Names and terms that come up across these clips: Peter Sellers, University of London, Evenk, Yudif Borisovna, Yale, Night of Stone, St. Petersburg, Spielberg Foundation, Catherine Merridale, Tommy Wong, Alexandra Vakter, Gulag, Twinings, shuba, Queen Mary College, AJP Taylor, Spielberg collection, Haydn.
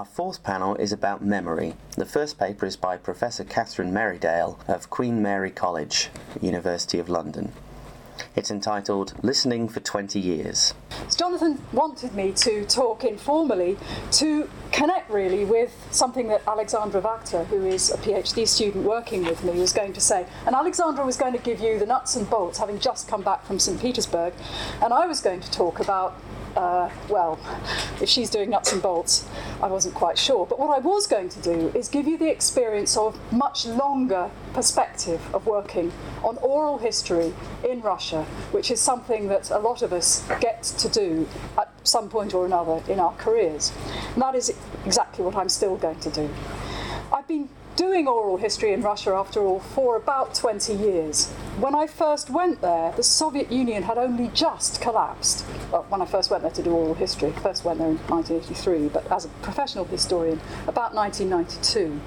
Our fourth panel is about memory. The first paper is by Professor Catherine Merridale of Queen Mary College, University of London. It's entitled Listening for 20 Years. Jonathan wanted me to talk informally to connect really with something that Alexandra Vakter, who is a PhD student working with me, was going to say. And Alexandra was going to give you the nuts and bolts, having just come back from St. Petersburg, and I was going to talk about well, if she's doing nuts and bolts, I wasn't quite sure. But what I was going to do is give you the experience of much longer perspective of working on oral history in Russia, which is something that a lot of us get to do at some point or another in our careers. And that is exactly what I'm still going to do. I've been doing oral history in Russia, after all, for about 20 years. When I first went there, the Soviet Union had only just collapsed. Well, when I first went there to do oral history, I first went there in 1983, but as a professional historian, about 1992.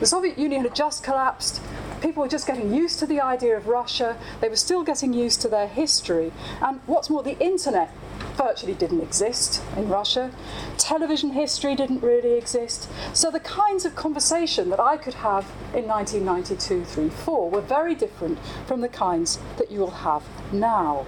The Soviet Union had just collapsed. People were just getting used to the idea of Russia. They were still getting used to their history. And what's more, the internet virtually didn't exist in Russia. Television history didn't really exist. So the kinds of conversation that I could have in 1992, 3, 4 were very different from the kinds that you will have now.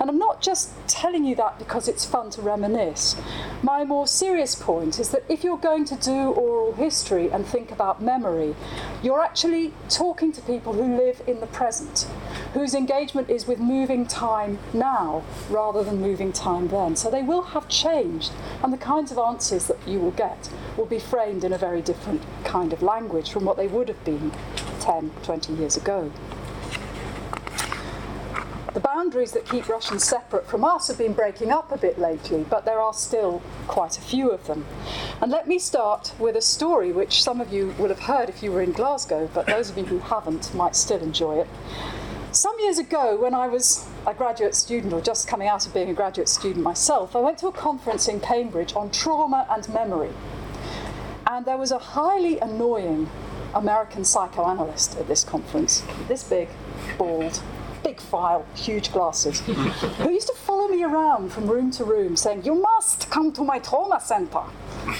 And I'm not just telling you that because it's fun to reminisce. My more serious point is that if you're going to do oral history and think about memory, you're actually talking to people who live in the present, whose engagement is with moving time now rather than moving time then. So they will have changed, and the kinds of answers that you will get will be framed in a very different kind of language from what they would have been 10, 20 years ago. The boundaries that keep Russians separate from us have been breaking up a bit lately, but there are still quite a few of them. And let me start with a story which some of you will have heard if you were in Glasgow, but those of you who haven't might still enjoy it. Some years ago, when I was a graduate student, or just coming out of being a graduate student myself, I went to a conference in Cambridge on trauma and memory. And there was a highly annoying American psychoanalyst at this conference, this big, bald, big file, huge glasses, who used to follow me around from room to room saying, "You must come to my trauma center.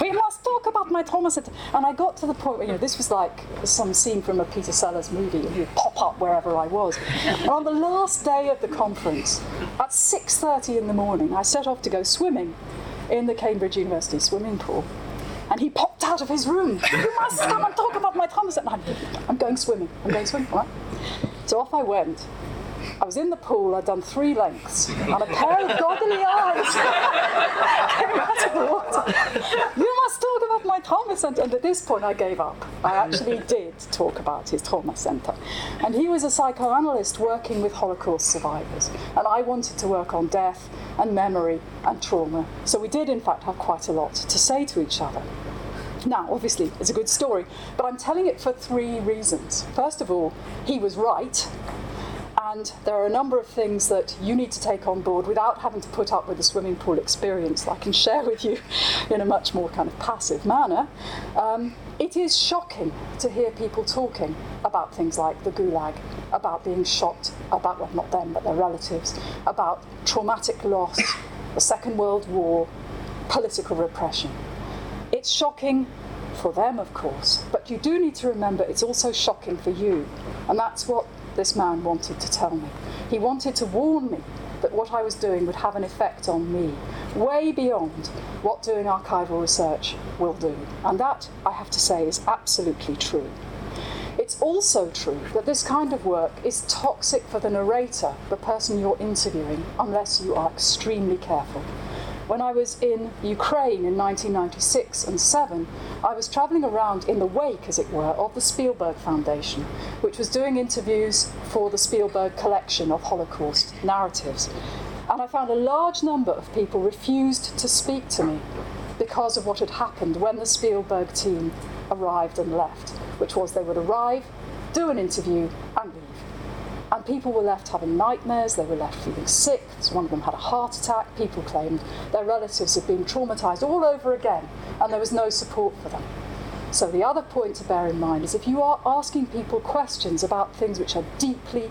We must talk about my trauma center." And I got to the point where, you know, this was like some scene from a Peter Sellers movie, and he would pop up wherever I was. And on the last day of the conference, at 6:30 in the morning, I set off to go swimming in the Cambridge University swimming pool. And he popped out of his room. "You must come and talk about my trauma center." And I'm going swimming, all right? So off I went. I was in the pool, I'd done 3 lengths, and a pair of godly eyes came out of the water. "You must talk about my trauma centre." And at this point I gave up. I actually did talk about his trauma centre. And he was a psychoanalyst working with Holocaust survivors. And I wanted to work on death and memory and trauma. So we did in fact have quite a lot to say to each other. Now, obviously, it's a good story, but I'm telling it for 3 reasons. First of all, he was right. And there are a number of things that you need to take on board without having to put up with the swimming pool experience that I can share with you in a much more kind of passive manner. It is shocking to hear people talking about things like the Gulag, about being shot, about, well, not them, but their relatives, about traumatic loss, the Second World War, political repression. It's shocking for them, of course, but you do need to remember it's also shocking for you. And that's what this man wanted to tell me. He wanted to warn me that what I was doing would have an effect on me, way beyond what doing archival research will do. And that, I have to say, is absolutely true. It's also true that this kind of work is toxic for the narrator, the person you're interviewing, unless you are extremely careful. When I was in Ukraine in 1996 and 1997, I was travelling around in the wake, as it were, of the Spielberg Foundation, which was doing interviews for the Spielberg collection of Holocaust narratives. And I found a large number of people refused to speak to me because of what had happened when the Spielberg team arrived and left, which was they would arrive, do an interview, and leave. And people were left having nightmares, they were left feeling sick, one of them had a heart attack, people claimed their relatives had been traumatised all over again, and there was no support for them. So the other point to bear in mind is if you are asking people questions about things which are deeply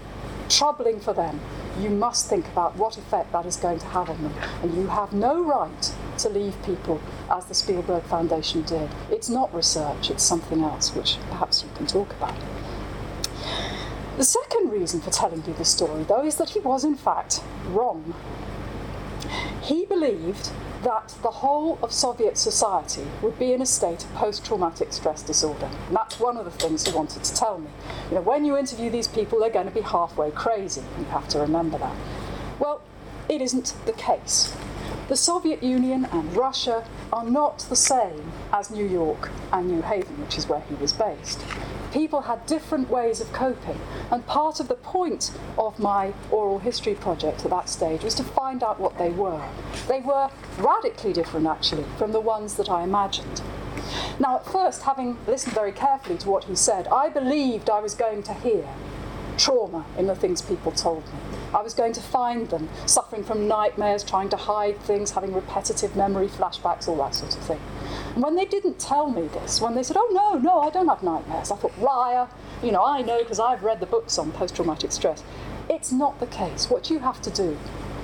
troubling for them, you must think about what effect that is going to have on them, and you have no right to leave people as the Spielberg Foundation did. It's not research, it's something else, which perhaps you can talk about. The second reason for telling you this story, though, is that he was, in fact, wrong. He believed that the whole of Soviet society would be in a state of post-traumatic stress disorder. And that's one of the things he wanted to tell me. You know, when you interview these people, they're going to be halfway crazy. You have to remember that. Well, it isn't the case. The Soviet Union and Russia are not the same as New York and New Haven, which is where he was based. People had different ways of coping, and part of the point of my oral history project at that stage was to find out what they were. They were radically different, actually, from the ones that I imagined. Now, at first, having listened very carefully to what he said, I believed I was going to hear trauma in the things people told me. I was going to find them suffering from nightmares, trying to hide things, having repetitive memory flashbacks, all that sort of thing. And when they didn't tell me this, when they said, oh, no, I don't have nightmares, I thought, liar, you know, I know because I've read the books on post-traumatic stress. It's not the case. What you have to do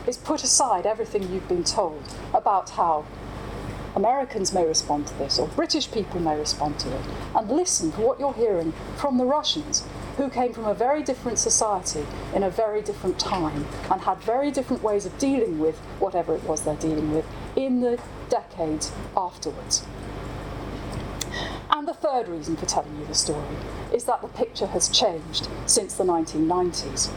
is put aside everything you've been told about how Americans may respond to this or British people may respond to it and listen for what you're hearing from the Russians, who came from a very different society in a very different time and had very different ways of dealing with whatever it was they're dealing with in the decades afterwards. And the third reason for telling you the story is that the picture has changed since the 1990s.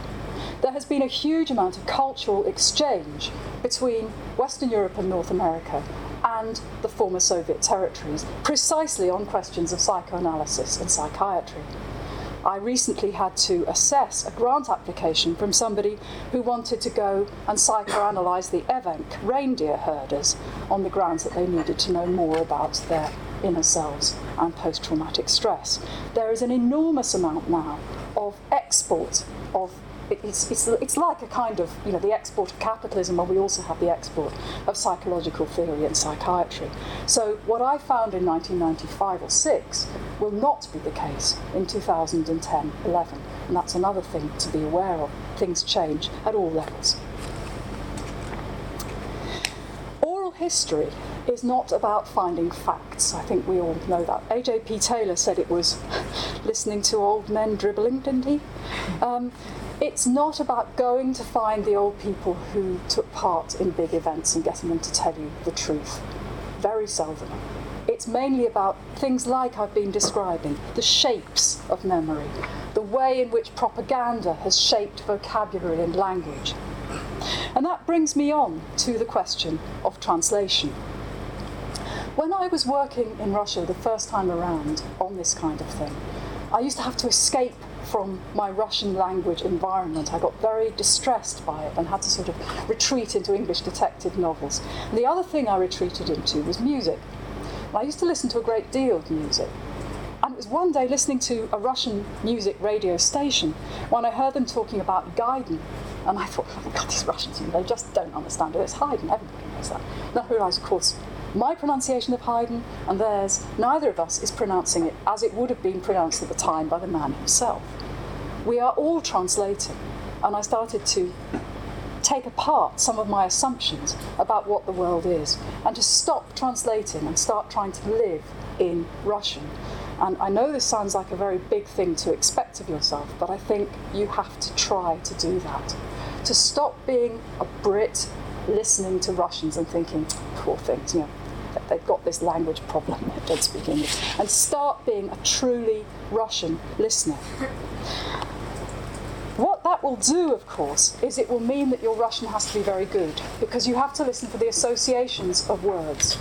There has been a huge amount of cultural exchange between Western Europe and North America and the former Soviet territories, precisely on questions of psychoanalysis and psychiatry. I recently had to assess a grant application from somebody who wanted to go and psychoanalyse the Evenk reindeer herders on the grounds that they needed to know more about their inner selves and post-traumatic stress. There is an enormous amount now of export of it's like a kind of, you know, the export of capitalism, where we also have the export of psychological theory and psychiatry. So what I found in 1995 or 6 will not be the case in 2010-11. And that's another thing to be aware of. Things change at all levels. Oral history is not about finding facts. I think we all know that. AJP Taylor said it was listening to old men dribbling, didn't he? It's not about going to find the old people who took part in big events and getting them to tell you the truth. Very seldom. It's mainly about things like I've been describing, the shapes of memory, the way in which propaganda has shaped vocabulary and language. And that brings me on to the question of translation. When I was working in Russia the first time around on this kind of thing, I used to have to escape from my Russian language environment. I got very distressed by it and had to sort of retreat into English detective novels. And the other thing I retreated into was music. And I used to listen to a great deal of music. And it was one day listening to a Russian music radio station when I heard them talking about Haydn. And I thought, oh my God, these Russians, they just don't understand it. It's Haydn, everybody knows that. And I realised, of course, my pronunciation of Haydn and theirs, neither of us is pronouncing it as it would have been pronounced at the time by the man himself. We are all translating, and I started to take apart some of my assumptions about what the world is, and to stop translating and start trying to live in Russian. And I know this sounds like a very big thing to expect of yourself, but I think you have to try to do that. To stop being a Brit listening to Russians and thinking, poor things, you know, they've got this language problem, they don't speak English, and start being a truly Russian listener. What that will do, of course, is it will mean that your Russian has to be very good, because you have to listen for the associations of words.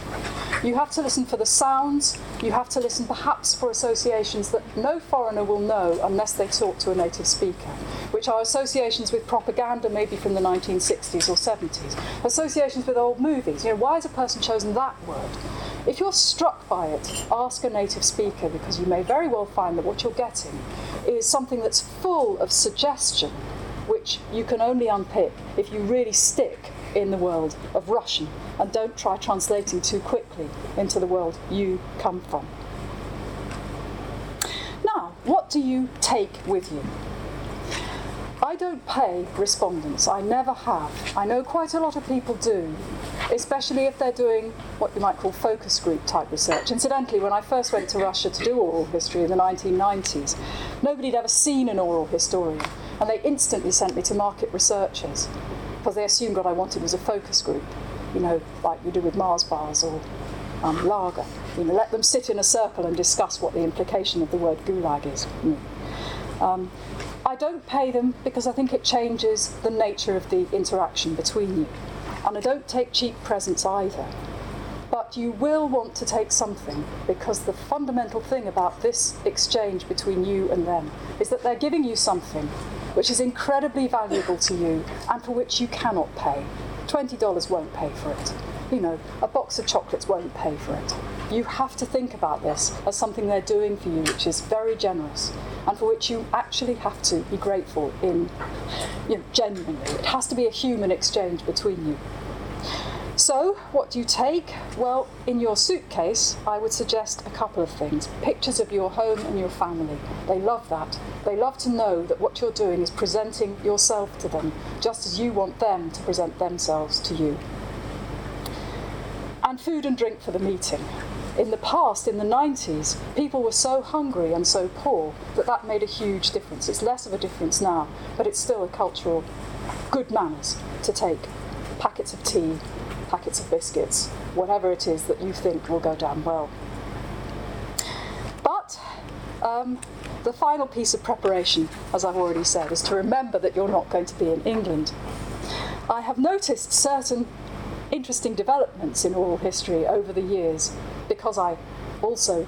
You have to listen for the sounds. You have to listen perhaps for associations that no foreigner will know unless they talk to a native speaker, which are associations with propaganda, maybe from the 1960s or 70s, associations with old movies. You know, why has a person chosen that word? If you're struck by it, ask a native speaker, because you may very well find that what you're getting is something that's full of suggestion, which you can only unpick if you really stick in the world of Russian and don't try translating too quickly into the world you come from. Now, what do you take with you? I don't pay respondents. I never have. I know quite a lot of people do. especially if they're doing what you might call focus group type research. Incidentally, when I first went to Russia to do oral history in the 1990s, nobody'd ever seen an oral historian, and they instantly sent me to market researchers because they assumed what I wanted was a focus group, you know, like you do with Mars bars or lager. You know, let them sit in a circle and discuss what the implication of the word gulag is. You know. I don't pay them because I think it changes the nature of the interaction between you. And I don't take cheap presents either. But you will want to take something, because the fundamental thing about this exchange between you and them is that they're giving you something which is incredibly valuable to you and for which you cannot pay. $20 won't pay for it. You know, a box of chocolates won't pay for it. You have to think about this as something they're doing for you, which is very generous, and for which you actually have to be grateful in, you know, genuinely. It has to be a human exchange between you. So, what do you take? Well, in your suitcase, I would suggest a couple of things. Pictures of your home and your family. They love that. They love to know that what you're doing is presenting yourself to them, just as you want them to present themselves to you. And food and drink for the meeting. In the past, in the 90s, people were so hungry and so poor that that made a huge difference. It's less of a difference now, but it's still a cultural good manners to take packets of tea, packets of biscuits, whatever it is that you think will go down well. But the final piece of preparation, as I've already said, is to remember that you're not going to be in England. I have noticed certain interesting developments in oral history over the years, because I also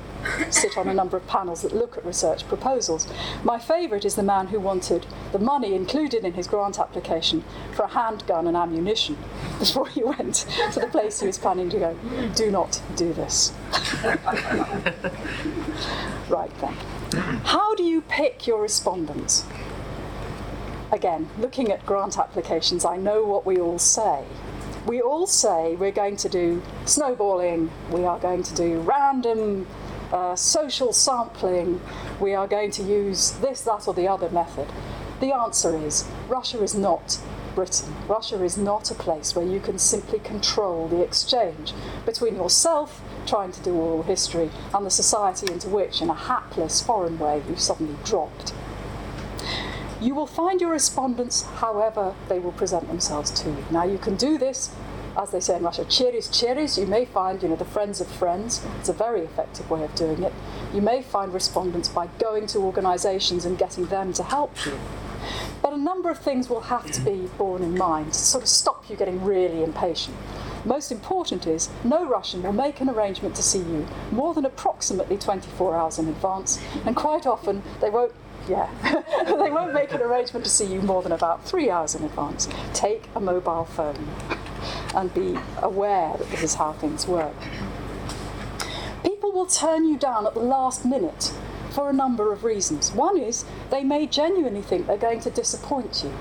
sit on a number of panels that look at research proposals. My favourite is the man who wanted the money included in his grant application for a handgun and ammunition before he went to the place he was planning to go. Do not do this. Right then. How do you pick your respondents? Again, looking at grant applications, I know what we all say. We all say we're going to do snowballing, we are going to do random social sampling, we are going to use this, that or the other method. The answer is, Russia is not Britain. Russia is not a place where you can simply control the exchange between yourself trying to do oral history and the society into which, in a hapless foreign way, you've suddenly dropped. You will find your respondents however they will present themselves to you. Now you can do this, as they say in Russia, cheris cheris. You may find, you know, the friends of friends. It's a very effective way of doing it. You may find respondents by going to organisations and getting them to help you. But a number of things will have to be borne in mind to sort of stop you getting really impatient. Most important is, no Russian will make an arrangement to see you more than approximately 24 hours in advance, and quite often they won't. Yeah, they won't make an arrangement to see you more than about 3 hours in advance. Take a mobile phone and be aware that this is how things work. People will turn you down at the last minute for a number of reasons. One is they may genuinely think they're going to disappoint you.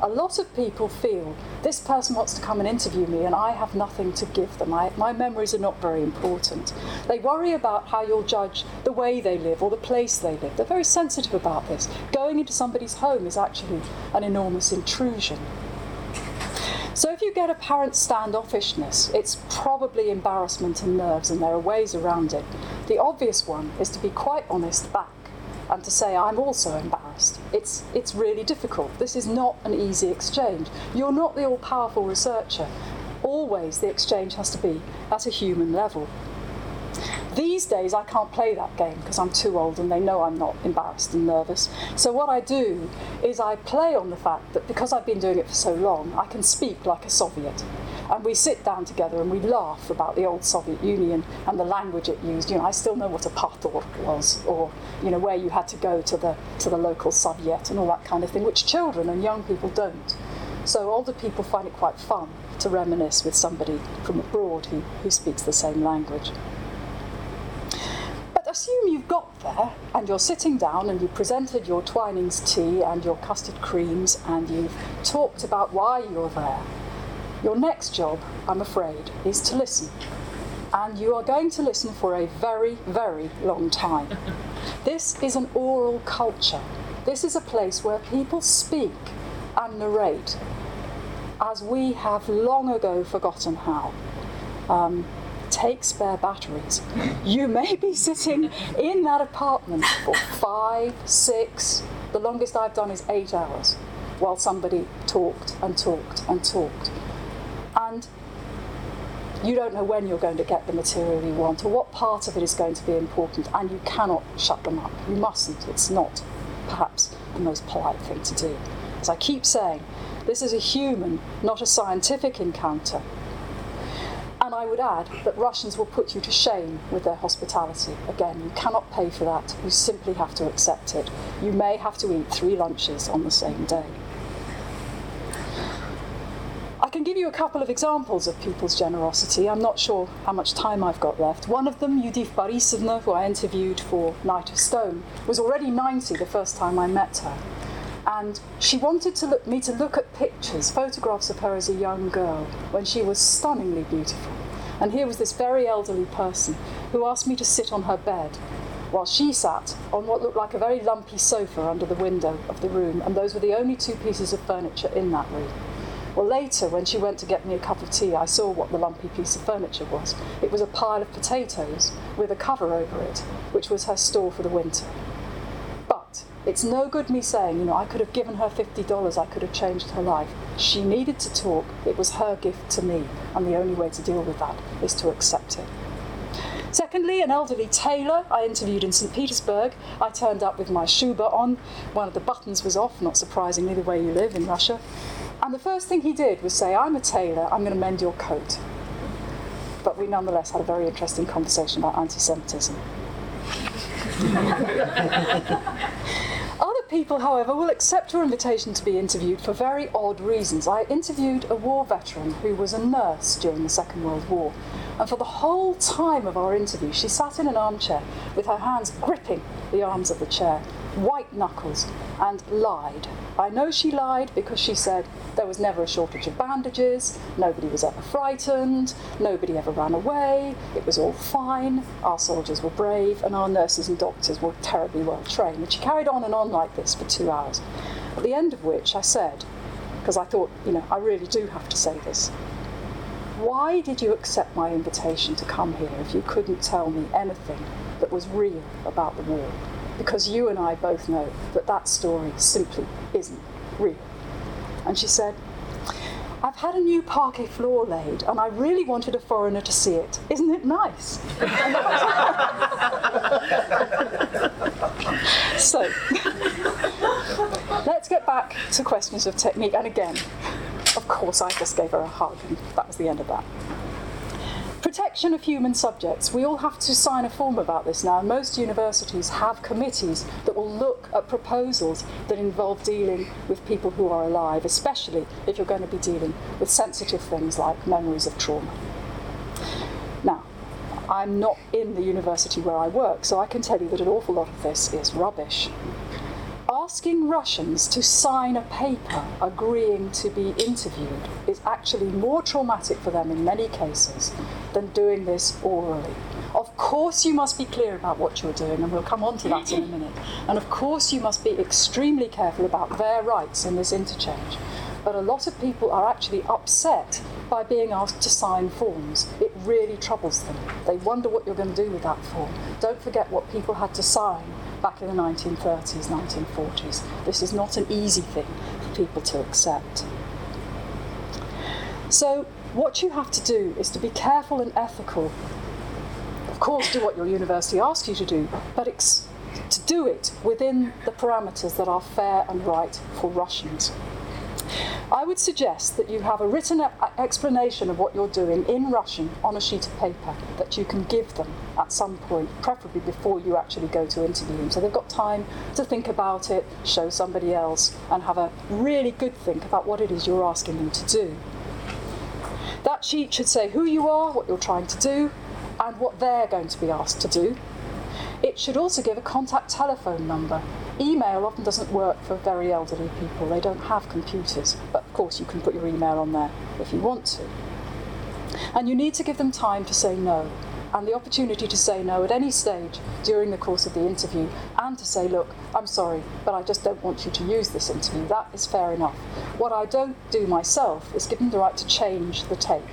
A lot of people feel, this person wants to come and interview me and I have nothing to give them. My memories are not very important. They worry about how you'll judge the way they live or the place they live. They're very sensitive about this. Going into somebody's home is actually an enormous intrusion. So if you get apparent standoffishness, it's probably embarrassment and nerves, and there are ways around it. The obvious one is to be quite honest back and to say, I'm also embarrassed. It's really difficult. This is not an easy exchange. You're not the all-powerful researcher. Always the exchange has to be at a human level. These days I can't play that game because I'm too old and they know I'm not embarrassed and nervous. So what I do is I play on the fact that because I've been doing it for so long, I can speak like a Soviet. And we sit down together and we laugh about the old Soviet Union and the language it used. You know, I still know what a pator was, or, you know, where you had to go to the local Soviet and all that kind of thing, which children and young people don't. So older people find it quite fun to reminisce with somebody from abroad who speaks the same language. But assume you've got there and you're sitting down and you presented your Twinings tea and your custard creams and you've talked about why you're there. Your next job, I'm afraid, is to listen. And you are going to listen for a very, very long time. This is an oral culture. This is a place where people speak and narrate. as we have long ago forgotten how. Take spare batteries. You may be sitting in that apartment for 5, 6, the longest I've done is 8 hours, while somebody talked and talked and talked. And you don't know when you're going to get the material you want or what part of it is going to be important, and you cannot shut them up. You mustn't. It's not perhaps the most polite thing to do. As I keep saying, this is a human, not a scientific encounter. And I would add that Russians will put you to shame with their hospitality. Again, you cannot pay for that. You simply have to accept it. You may have to eat 3 lunches on the same day. I can give you a couple of examples of people's generosity. I'm not sure how much time I've got left. One of them, Yudif Borisovna, who I interviewed for Night of Stone, was already 90 the first time I met her. And she wanted me to look at pictures, photographs of her as a young girl, when she was stunningly beautiful. And here was this very elderly person who asked me to sit on her bed while she sat on what looked like a very lumpy sofa under the window of the room, and those were the only 2 pieces of furniture in that room. Well, later, when she went to get me a cup of tea, I saw what the lumpy piece of furniture was. It was a pile of potatoes with a cover over it, which was her store for the winter. It's no good me saying, you know, I could have given her $50, I could have changed her life. She needed to talk, it was her gift to me, and the only way to deal with that is to accept it. Secondly, an elderly tailor I interviewed in St. Petersburg. I turned up with my shuba on, one of the buttons was off, not surprisingly, the way you live in Russia. And the first thing he did was say, I'm a tailor, I'm going to mend your coat. But we nonetheless had a very interesting conversation about anti-Semitism. Other people, however, will accept your invitation to be interviewed for very odd reasons. I interviewed a war veteran who was a nurse during the Second World War, and for the whole time of our interview, she sat in an armchair with her hands gripping the arms of the chair, white knuckles, and lied. I know she lied because she said there was never a shortage of bandages, nobody was ever frightened, nobody ever ran away, it was all fine, our soldiers were brave, and our nurses and doctors were terribly well trained. And she carried on and on like this for 2 hours, at the end of which I said, because I thought, you know, I really do have to say this, why did you accept my invitation to come here if you couldn't tell me anything that was real about the war? Because you and I both know that that story simply isn't real. And she said, I've had a new parquet floor laid, and I really wanted a foreigner to see it. Isn't it nice? So, let's get back to questions of technique. And again, of course, I just gave her a hug, and that was the end of that. Protection of human subjects. We all have to sign a form about this now. Most universities have committees that will look at proposals that involve dealing with people who are alive, especially if you're going to be dealing with sensitive things like memories of trauma. Now, I'm not in the university where I work, so I can tell you that an awful lot of this is rubbish. Asking Russians to sign a paper agreeing to be interviewed is actually more traumatic for them in many cases than doing this orally. Of course you must be clear about what you're doing, and we'll come on to that in a minute. And of course you must be extremely careful about their rights in this interchange. But a lot of people are actually upset by being asked to sign forms. It really troubles them. They wonder what you're going to do with that form. Don't forget what people had to sign back in the 1930s, 1940s. This is not an easy thing for people to accept. So what you have to do is to be careful and ethical. Of course, do what your university asks you to do, but to do it within the parameters that are fair and right for Russians. I would suggest that you have a written explanation of what you're doing in Russian on a sheet of paper that you can give them at some point, preferably before you actually go to interview them. So they've got time to think about it, show somebody else, and have a really good think about what it is you're asking them to do. That sheet should say who you are, what you're trying to do, and what they're going to be asked to do. It should also give a contact telephone number. Email often doesn't work for very elderly people. They don't have computers, but of course you can put your email on there if you want to. And you need to give them time to say no, and the opportunity to say no at any stage during the course of the interview, and to say, look, I'm sorry, but I just don't want you to use this interview. That is fair enough. What I don't do myself is give them the right to change the tape.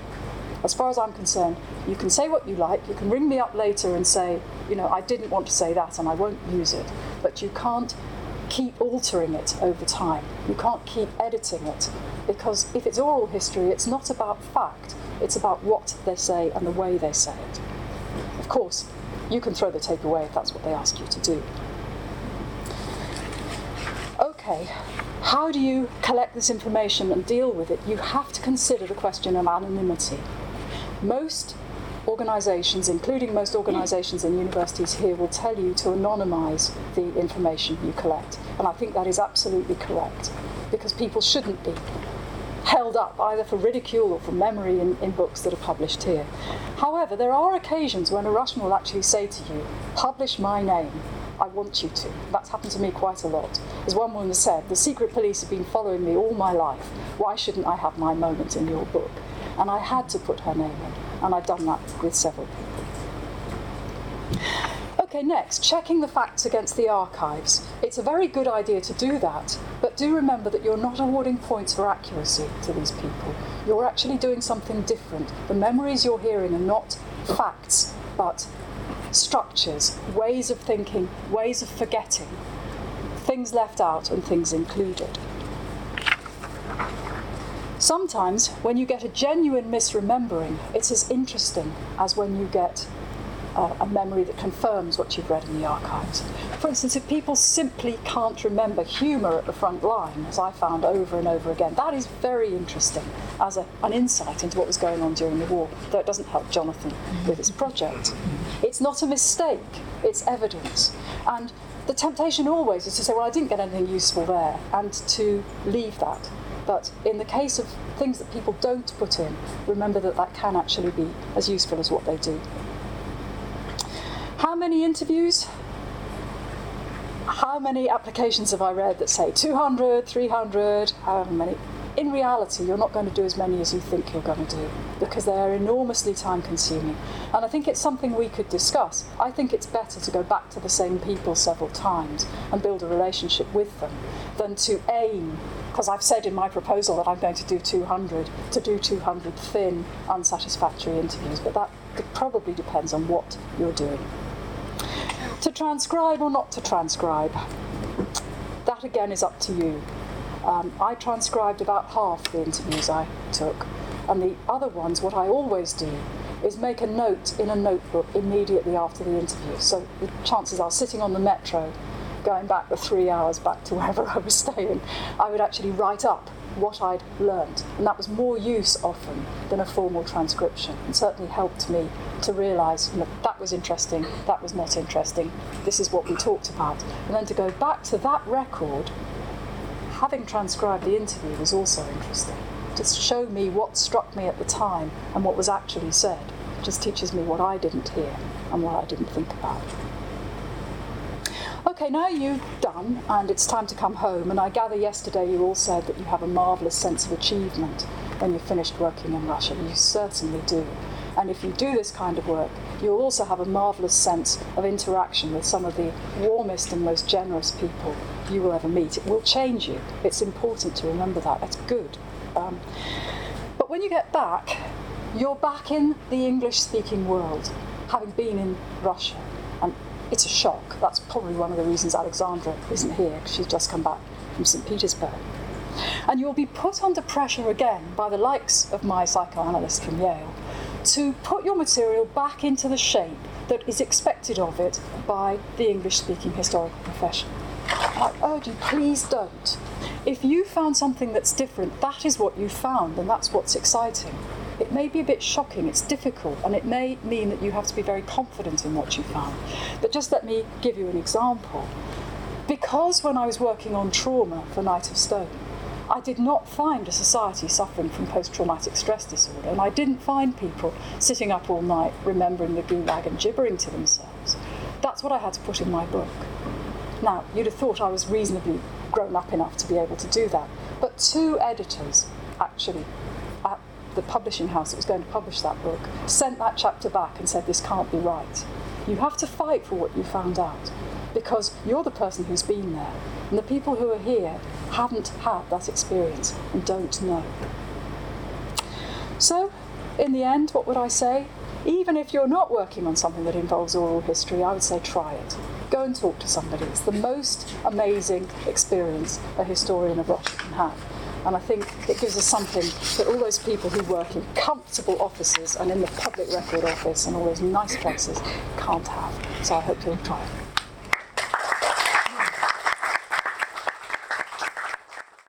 As far as I'm concerned, you can say what you like, you can ring me up later and say, you know, I didn't want to say that and I won't use it, but you can't keep altering it over time. You can't keep editing it, because if it's oral history, it's not about fact, it's about what they say and the way they say it. Of course, you can throw the tape away if that's what they ask you to do. Okay, how do you collect this information and deal with it? You have to consider the question of anonymity. Most organisations, including most organisations and universities here, will tell you to anonymise the information you collect. And I think that is absolutely correct, because people shouldn't be held up either for ridicule or for memory in books that are published here. However, there are occasions when a Russian will actually say to you, publish my name, I want you to. That's happened to me quite a lot. As one woman said, the secret police have been following me all my life. Why shouldn't I have my moment in your book? And I had to put her name in, and I've done that with several people. Okay, next, checking the facts against the archives. It's a very good idea to do that, but do remember that you're not awarding points for accuracy to these people. You're actually doing something different. The memories you're hearing are not facts, but structures, ways of thinking, ways of forgetting, things left out and things included. Sometimes, when you get a genuine misremembering, it's as interesting as when you get a memory that confirms what you've read in the archives. For instance, if people simply can't remember humour at the front line, as I found over and over again, that is very interesting as an insight into what was going on during the war, though it doesn't help Jonathan with his project. It's not a mistake, it's evidence. And the temptation always is to say, well, I didn't get anything useful there, and to leave that. But in the case of things that people don't put in, remember that that can actually be as useful as what they do. How many interviews? How many applications have I read that say 200, 300, however many? In reality, you're not going to do as many as you think you're going to do, because they are enormously time-consuming. And I think it's something we could discuss. I think it's better to go back to the same people several times and build a relationship with them than to aim, because I've said in my proposal that I'm going to do 200 thin, unsatisfactory interviews, but that probably depends on what you're doing. To transcribe or not to transcribe, that again is up to you. I transcribed about half the interviews I took, and the other ones, what I always do is make a note in a notebook immediately after the interview. So the chances are, sitting on the metro, going back the 3 hours back to wherever I was staying, I would actually write up what I'd learned, and that was more use often than a formal transcription, and certainly helped me to realise, you know, that was interesting, that was not interesting, this is what we talked about, and then to go back to that record. Having transcribed the interview was also interesting. Just show me what struck me at the time and what was actually said. Just teaches me what I didn't hear and what I didn't think about. Okay, now you've done and it's time to come home, and I gather yesterday you all said that you have a marvellous sense of achievement when you've finished working in Russia. You certainly do. And if you do this kind of work, you'll also have a marvellous sense of interaction with some of the warmest and most generous people you will ever meet. It will change you. It's important to remember that. It's good. But when you get back, you're back in the English-speaking world, having been in Russia. And it's a shock. That's probably one of the reasons Alexandra isn't here, because she's just come back from St. Petersburg. And you'll be put under pressure again by the likes of my psychoanalyst from Yale to put your material back into the shape that is expected of it by the English-speaking historical profession. I urge you, please don't. If you found something that's different, that is what you found, and that's what's exciting. It may be a bit shocking, it's difficult, and it may mean that you have to be very confident in what you found. But just let me give you an example. Because when I was working on trauma for Night of Stone, I did not find a society suffering from post-traumatic stress disorder, and I didn't find people sitting up all night remembering the gulag and gibbering to themselves. That's what I had to put in my book. Now, you'd have thought I was reasonably grown up enough to be able to do that, but two editors, actually, at the publishing house that was going to publish that book, sent that chapter back and said, this can't be right. You have to fight for what you found out. because you're the person who's been there, and the people who are here haven't had that experience and don't know. So, in the end, what would I say? Even if you're not working on something that involves oral history, I would say try it. Go and talk to somebody. It's the most amazing experience a historian of Russia can have. And I think it gives us something that all those people who work in comfortable offices and in the public record office and all those nice places can't have. So I hope you'll try it.